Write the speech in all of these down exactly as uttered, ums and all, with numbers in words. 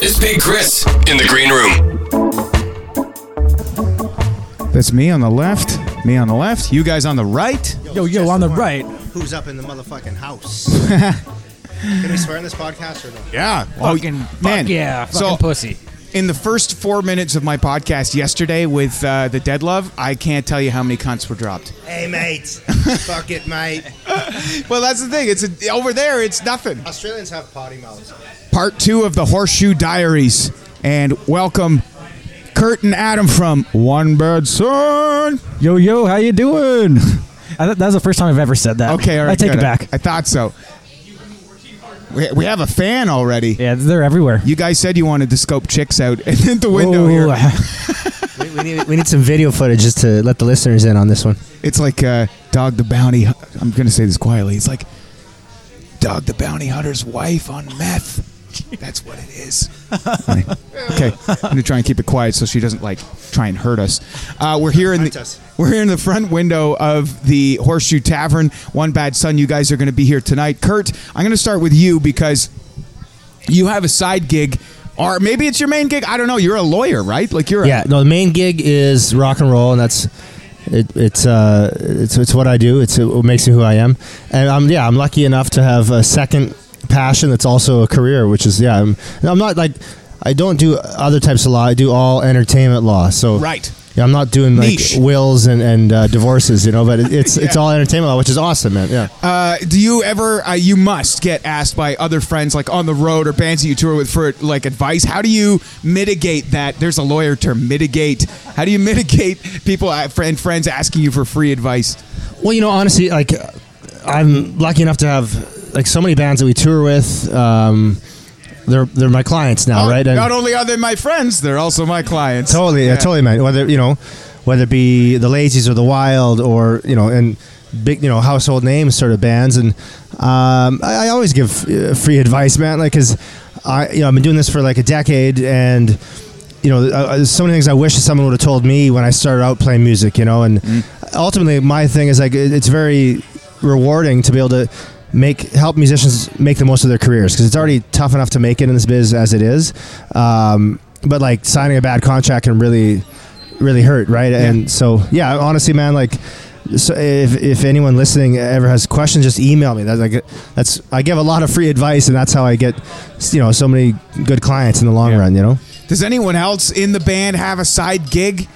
It's Big Chris in the green room. That's me on the left. Me on the left. You guys on the right. Yo, yo, yo on the, the right. Who's up in the motherfucking house? Can we swear on this podcast or no? Yeah. Fucking, fuck man. Yeah. Fucking so, pussy. In the first four minutes of my podcast yesterday with uh, the Dead Love, I can't tell you how many cunts were dropped. Hey, mate. Fuck it, mate. Well, that's the thing. It's a, over there, it's nothing. Australians have potty mouths. Part two of the Horseshoe Diaries, and welcome Kurt and Adam from One Bad Son. Yo, yo, how you doing? I th- that was the first time I've ever said that. Okay, all right. I take good. it back. I thought so. We, we have a fan already. Yeah, they're everywhere. You guys said you wanted to scope chicks out in the window Whoa. here. we, we, need, we need some video footage just to let the listeners in on this one. It's like uh, Dog the Bounty. I'm going to say this quietly. It's like Dog the Bounty Hunter's wife on meth. That's what it is. Okay, I'm gonna try and keep it quiet so she doesn't like try and hurt us. Uh, we're here in the we're here in the front window of the Horseshoe Tavern. One Bad Son, you guys are gonna be here tonight. Kurt, I'm gonna start with you because you have a side gig, or maybe it's your main gig. I don't know. You're a lawyer, right? Like you're yeah. A- no, the main gig is rock and roll, and that's. It, it's uh, it's it's what I do. It's what makes me who I am, and I'm yeah, I'm lucky enough to have a second passion that's also a career, which is yeah. I'm, I'm not like I don't do other types of law. I do all entertainment law. So right, yeah, I'm not doing like Niche. wills and and uh, divorces, you know. But it, it's yeah. it's all entertainment law, which is awesome, man. Yeah. Uh, do you ever? Uh, you must get asked by other friends, like on the road or bands that you tour with, for like advice. How do you mitigate that? There's a lawyer term, mitigate. How do you mitigate people and friends asking you for free advice? Well, you know, honestly, like I'm lucky enough to have like so many bands that we tour with. Um, they're they're my clients now, oh, right? And not only are they my friends, they're also my clients. Totally, yeah. uh, totally, man. Whether you know, whether it be the Lazies or the Wild, or you know, and big you know household names sort of bands, and um, I, I always give free advice, man. Like, cause I you know I've been doing this for like a decade and. You know, uh, so many things I wish someone would have told me when I started out playing music, you know, and mm. ultimately my thing is like, it's very rewarding to be able to make, help musicians make the most of their careers because it's already tough enough to make it in this biz as it is. Um, but like signing a bad contract can really, really hurt, right? Yeah. And so, yeah, honestly, man, like, so if if anyone listening ever has questions, just email me. That's like that's I give a lot of free advice, and that's how I get, you know, so many good clients in the long yeah. run. You know. Does anyone else in the band have a side gig?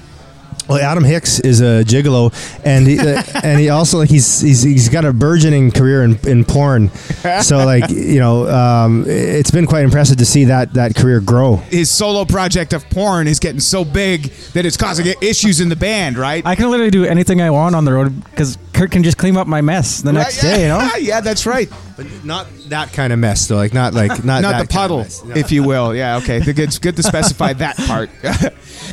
Well, Adam Hicks is a gigolo, and he, uh, and he also like he's he's he's got a burgeoning career in, in porn. So like you know, um, it's been quite impressive to see that that career grow. His solo project of porn is getting so big that it's causing issues in the band, right? I can literally do anything I want on the road because Kurt can just clean up my mess the next right, yeah, day. You know? Yeah, that's right. But not that kind of mess, though. Like not like not not the puddle, kind of mess, if you will. Yeah, okay. It's good to specify that part.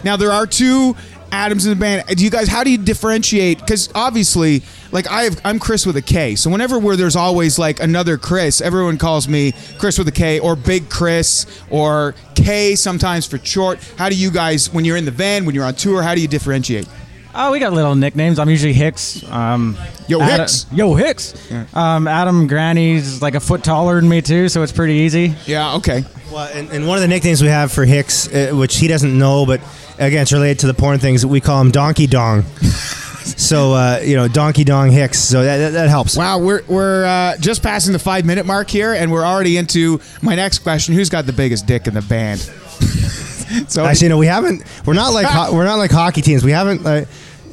Now there are two. Adam's in the band. Do you guys, how do you differentiate? Because obviously, like I have, I'm Chris with a K. So whenever where there's always like another Chris, everyone calls me Chris with a K or Big Chris or K sometimes for short. How do you guys, when you're in the van, when you're on tour, how do you differentiate? Oh, we got little nicknames. I'm usually Hicks. Um, Yo, Adam, Hicks. Yo, Hicks. Yeah. Um, Adam Granny's like a foot taller than me too, so it's pretty easy. Yeah, okay. Well, and, and one of the nicknames we have for Hicks, uh, which he doesn't know, but again, it's related to the porn things. We call him Donkey Dong. So, uh, you know, Donkey Dong Hicks. So that, that helps. Wow, we're we're uh, just passing the five minute mark here, and we're already into my next question: who's got the biggest dick in the band? So actually, no, we haven't. We're not like ho- we're not like hockey teams. We haven't. Uh,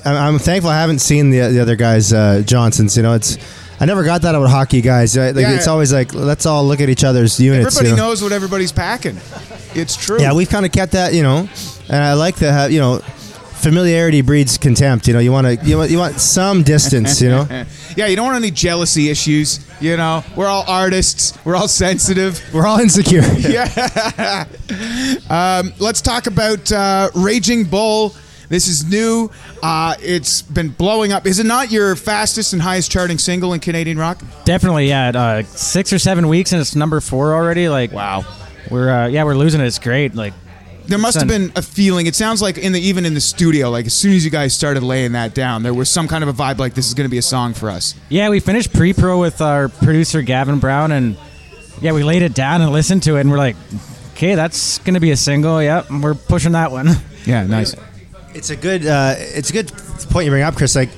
I'm thankful I haven't seen the, the other guys' uh, Johnsons. You know, it's. I never got that about hockey guys. Like, yeah, it's always like, let's all look at each other's units. Everybody you know? knows what everybody's packing. It's true. Yeah, we've kind of kept that, you know, and I like to have, you know, familiarity breeds contempt. You know, you want to, you want, you want some distance. You know. Yeah, you don't want any jealousy issues. You know, we're all artists. We're all sensitive. We're all insecure. Yeah. um, let's talk about uh, Raging Bull. This is new. Uh, it's been blowing up. Is it not your fastest and highest charting single in Canadian rock? Definitely, yeah. Uh, six or seven weeks, and it's number four already. Like, wow. We're uh, yeah, we're losing it. It's great. Like, there must have been a feeling. It sounds like in the even in the studio, like as soon as you guys started laying that down, there was some kind of a vibe like this is going to be a song for us. Yeah, we finished pre-pro with our producer Gavin Brown, and yeah, we laid it down and listened to it, and we're like, okay, that's going to be a single. Yep, and we're pushing that one. Yeah, nice. It's a good. Uh, it's a good point you bring up, Chris. Like,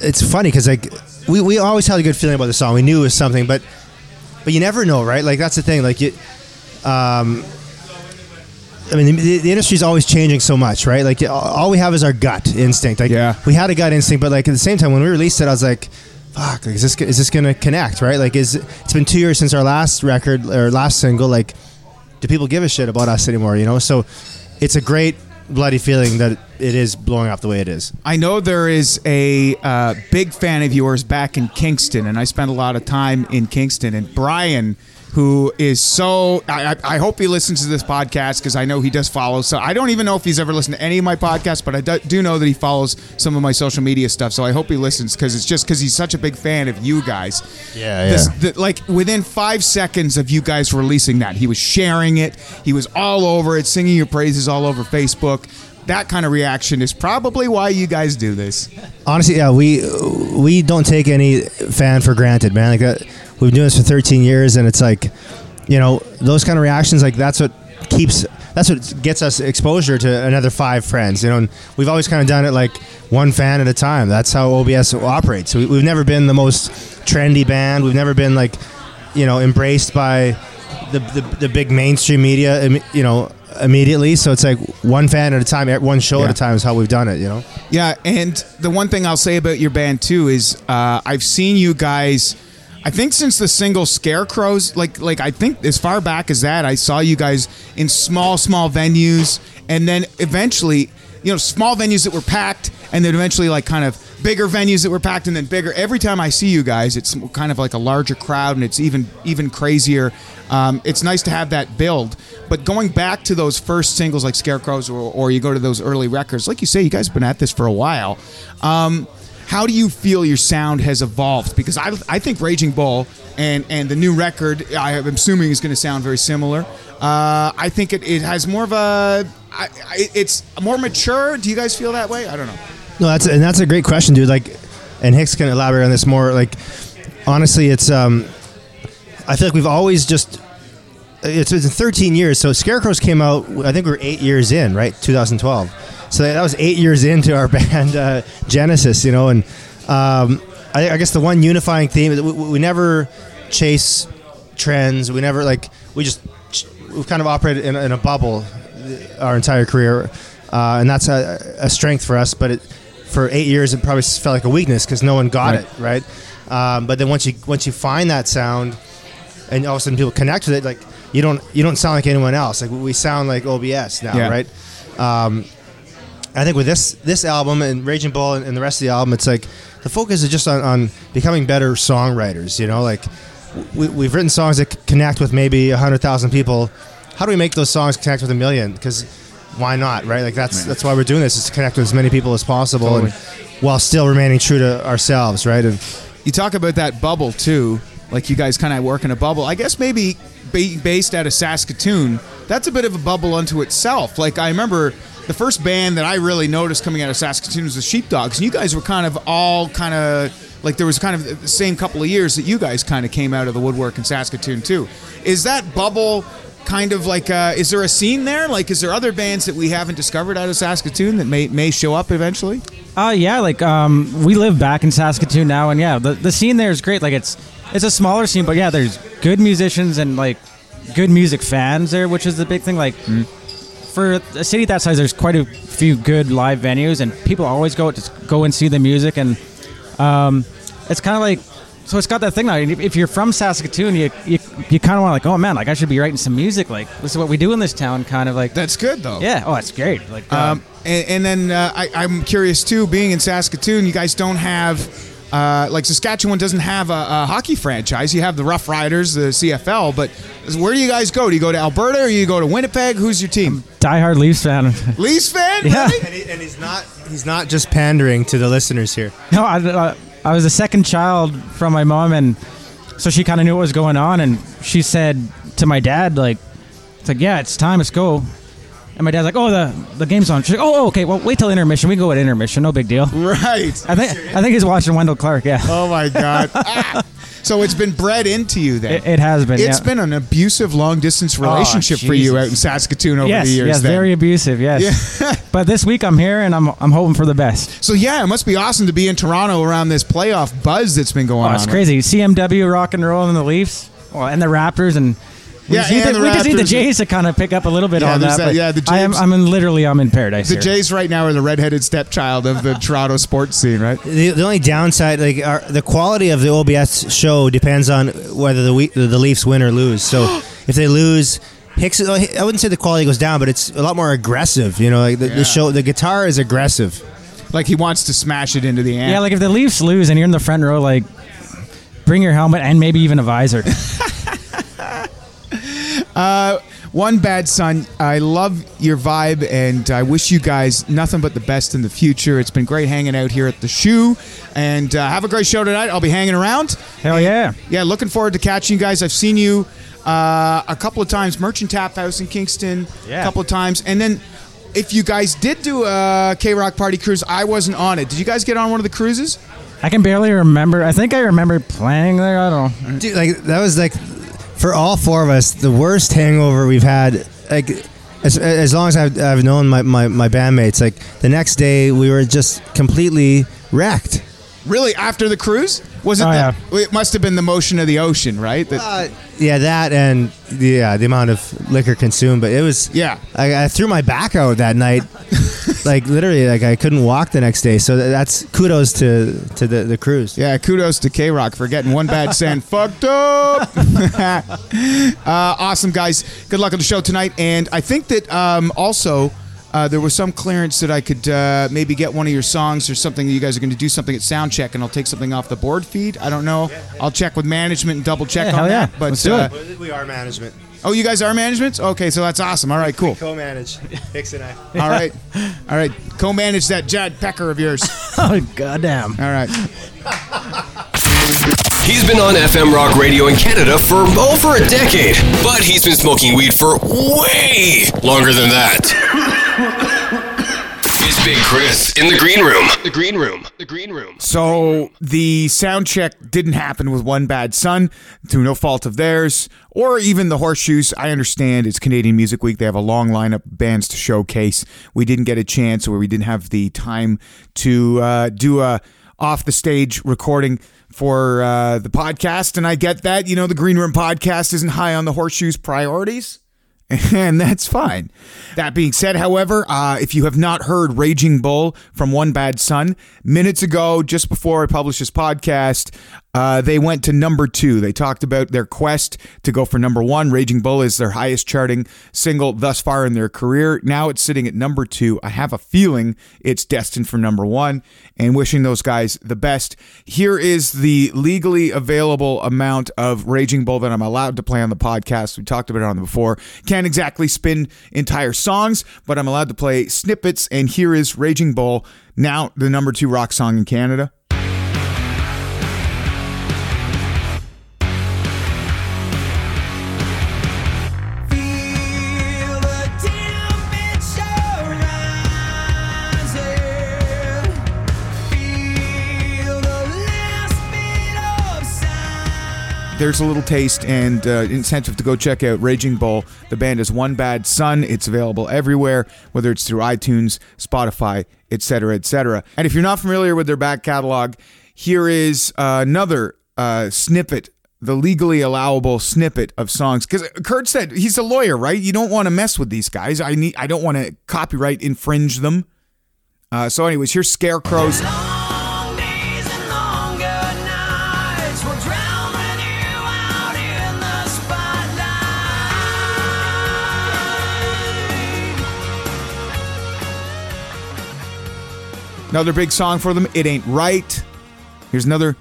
it's funny because like we, we always had a good feeling about the song. We knew it was something, but but you never know, right? Like that's the thing. Like you, um, I mean, the, the industry's always changing so much, right? Like all we have is our gut instinct. Like yeah. we had a gut instinct, but like at the same time, when we released it, I was like, "Fuck, like, is this is this gonna connect?" Right? Like, is it's been two years since our last record or last single. Like, do people give a shit about us anymore? You know? So it's a great. Bloody feeling that it is blowing up the way it is. I know there is a uh, big fan of yours back in Kingston, and I spent a lot of time in Kingston. And Brian, who is so... I, I hope he listens to this podcast because I know he does follow. So I don't even know if he's ever listened to any of my podcasts, but I do, do know that he follows some of my social media stuff. So I hope he listens because it's just because he's such a big fan of you guys. Yeah, yeah. This, the, like within five seconds of you guys releasing that, he was sharing it. He was all over it, singing your praises all over Facebook. That kind of reaction is probably why you guys do this. Honestly, yeah, we we don't take any fan for granted, man. Like that, we've been doing this for thirteen years, and it's like, you know, those kind of reactions. Like that's what keeps, that's what gets us exposure to another five friends. You know, and we've always kind of done it like one fan at a time. That's how O B S operates. We, we've never been the most trendy band. We've never been like, you know, embraced by the the, the big mainstream media. You know. Immediately, so it's like one fan at a time, one show yeah. at a time is how we've done it, you know? Yeah, and the one thing I'll say about your band too is uh, I've seen you guys, I think since the single Scarecrows, like like I think as far back as that, I saw you guys in small, small venues, and then eventually, you know, small venues that were packed, and then eventually like kind of bigger venues that were packed, and then bigger. Every time I see you guys, it's kind of like a larger crowd, and it's even even crazier. Um, it's nice to have that build. But going back to those first singles like Scarecrows, or, or you go to those early records, like you say, you guys have been at this for a while. Um, how do you feel your sound has evolved? Because I I think Raging Bull and, and the new record, I'm assuming is going to sound very similar. Uh, I think it, it has more of a... I, I, it's more mature. Do you guys feel that way? I don't know. No, that's and that's a great question, dude. Like, and Hicks can elaborate on this more. Like, honestly, it's um, I feel like we've always just it's been thirteen years. So Scarecrows came out, I think we were eight years in, right? twenty twelve. So that was eight years into our band uh, Genesis, you know. And um, I, I guess the one unifying theme is we, we never chase trends. We never like we just we've kind of operated in, in a bubble our entire career, uh, and that's a, a strength for us. But it. For eight years, it probably felt like a weakness because no one got right. it, right? Um, but then once you once you find that sound, and all of a sudden people connect with it, like you don't you don't sound like anyone else. Like we sound like O B S now, yeah. right? Um, I think with this this album and Raging Bull and, and the rest of the album, it's like the focus is just on, on becoming better songwriters. You know, like we, we've written songs that c- connect with maybe a hundred thousand people. How do we make those songs connect with a million? Because why not, right? Like that's that's why we're doing this, is to connect with as many people as possible, totally. And while still remaining true to ourselves, right? And you talk about that bubble too, like you guys kind of work in a bubble. I guess maybe be based out of Saskatoon, that's a bit of a bubble unto itself. Like I remember the first band that I really noticed coming out of Saskatoon was the Sheepdogs, and you guys were kind of all kind of like there was kind of the same couple of years that you guys kind of came out of the woodwork in Saskatoon too. Is that bubble? Kind of like, uh, is there a scene there? Like, is there other bands that we haven't discovered out of Saskatoon that may may show up eventually? Uh, yeah, like, um, we live back in Saskatoon now, and yeah, the, the scene there is great. Like, it's it's a smaller scene, but yeah, there's good musicians and, like, good music fans there, which is the big thing. Like, mm. for a city that size, there's quite a few good live venues, and people always go to go and see the music, and um, it's kind of like So it's got that thing now. If you're from Saskatoon, you you, you kind of want like, oh man, like I should be writing some music. Like this is what we do in this town, kind of like. That's good though. Yeah. Oh, that's great. Like. Um, and, and then uh, I, I'm curious too. Being in Saskatoon, you guys don't have. Uh, like Saskatchewan doesn't have a, a hockey franchise. You have the Rough Riders, the C F L, but where do you guys go? Do you go to Alberta or do you go to Winnipeg? Who's your team? Diehard Leafs fan. Leafs fan? Yeah. Really? And, he, and he's not he's not just pandering to the listeners here. No, I, uh, I was the second child from my mom, and so she kind of knew what was going on, and she said to my dad, like, it's like, yeah, it's time, let's go. And my dad's like, oh, the, the game's on. She's like, oh, okay, well, wait till intermission. We can go at intermission. No big deal. Right. I think I think he's watching Wendell Clark, yeah. Oh, my God. Ah. So it's been bred into you then. It, it has been, It's yeah. been an abusive long-distance relationship oh, for you out in Saskatoon over yes, the years. Yes, then. Very abusive, yes. Yeah. But this week I'm here, and I'm I'm hoping for the best. So, yeah, it must be awesome to be in Toronto around this playoff buzz that's been going oh, on. It's crazy. Right? C M W, rock and roll, and the Leafs, oh, and the Raptors, and... We, yeah, just the, we just need the Jays to kind of pick up a little bit yeah, on that. that yeah, the Jays, I am, I'm in, literally, I'm in paradise The here. Jays right now are the redheaded stepchild of the Toronto sports scene, right? The, the only downside, like our, the quality of the O B S show depends on whether the, we, the Leafs win or lose. So if they lose, Hicks, I wouldn't say the quality goes down, but it's a lot more aggressive. You know, like the, yeah. the show, the guitar is aggressive. Like he wants to smash it into the amp. Yeah, like if the Leafs lose and you're in the front row, like bring your helmet and maybe even a visor. Uh, One Bad Son, I love your vibe, and I wish you guys nothing but the best in the future. It's been great hanging out here at the Shoe, and uh, have a great show tonight. I'll be hanging around. Hell and, yeah. Yeah, looking forward to catching you guys. I've seen you uh, a couple of times, Merchant Tap House in Kingston, yeah. a couple of times, and then if you guys did do a K-Rock Party Cruise, I wasn't on it. Did you guys get on one of the cruises? I can barely remember. I think I remember playing there. I don't know. Dude, like, that was like... For all four of us, the worst hangover we've had, like, as, as long as I've, I've known my, my, my bandmates, like, the next day we were just completely wrecked. Really? After the cruise? Was it? Oh, the, yeah. It must have been the motion of the ocean, right? That, uh, yeah, that and yeah, the amount of liquor consumed. But it was. Yeah. I, I threw my back out that night. Like, literally, like, I couldn't walk the next day. So that's kudos to, to the, the cruise. Yeah, kudos to K-Rock for getting One Bad Son fucked up. uh, awesome, guys. Good luck on the show tonight. And I think that um, also uh, there was some clearance that I could uh, maybe get one of your songs or something. You guys are going to do something at Soundcheck, and I'll take something off the board feed. I don't know. I'll check with management and double-check yeah, on yeah. that. But, Let's do uh, it. We are management. Oh, you guys are management? Okay, so that's awesome. All right, cool. We co-manage, Hicks and I. All right. All right. Co-manage that Jad Pecker of yours. Oh, goddamn. All right. He's been on F M Rock Radio in Canada for over a decade, but he's been smoking weed for way longer than that. It's Big Chris in the Green Room. The Green Room. The Green Room. So the sound check didn't happen with One Bad Son through no fault of theirs or even the Horseshoes. I understand it's Canadian Music Week. They have a long lineup of bands to showcase. We didn't get a chance, or we didn't have the time to uh, do a off the stage recording for uh, the podcast. And I get that. You know, the Green Room podcast isn't high on the Horseshoes' priorities. And that's fine. That being said, however, uh, if you have not heard Raging Bull from One Bad Son, minutes ago, just before I published this podcast, uh, they went to number two. They talked about their quest to go for number one. Raging Bull is their highest charting single thus far in their career. Now it's sitting at number two. I have a feeling it's destined for number one, and wishing those guys the best. Here is the legally available amount of Raging Bull that I'm allowed to play on the podcast. We talked about it on the before. Can't exactly spin entire songs, but I'm allowed to play snippets, and here is Raging Bull, now the number two rock song in Canada. There's a little taste and uh, incentive to go check out Raging Bull. The band is One Bad Son. It's available everywhere, whether it's through iTunes, Spotify, et cetera, et cetera. And if you're not familiar with their back catalog, here is uh, another uh, snippet, the legally allowable snippet of songs. Because Kurt said he's a lawyer, right? You don't want to mess with these guys. I need. I don't want to copyright infringe them. Uh, so anyways, here's Scarecrows. Long days and long good nights. We're Another big song for them, It Ain't Right. Here's another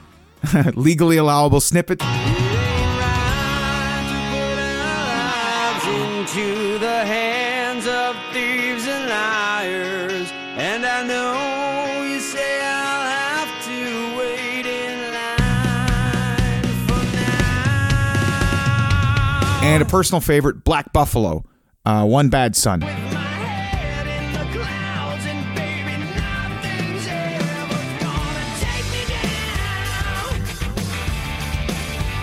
legally allowable snippet. And a personal favorite, Black Buffalo, uh, One Bad Son.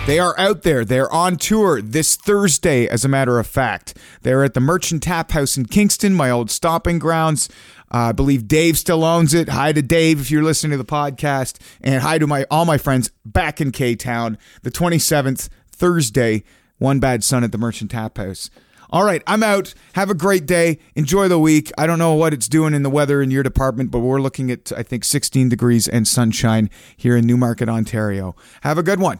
They are out there. They're on tour this Thursday, as a matter of fact. They're at the Merchant Tap House in Kingston, my old stomping grounds. Uh, I believe Dave still owns it. Hi to Dave if you're listening to the podcast. And hi to my all my friends back in K-Town, the twenty-seventh, Thursday, One Bad Son at the Merchant Tap House. All right, I'm out. Have a great day. Enjoy the week. I don't know what it's doing in the weather in your department, but we're looking at, I think, sixteen degrees and sunshine here in Newmarket, Ontario. Have a good one.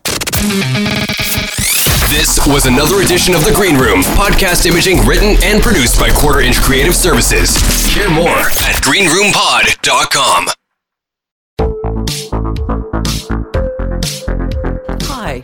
This was another edition of The Green Room, podcast imaging written and produced by Quarter Inch Creative Services. Hear more at green room pod dot com. Hi,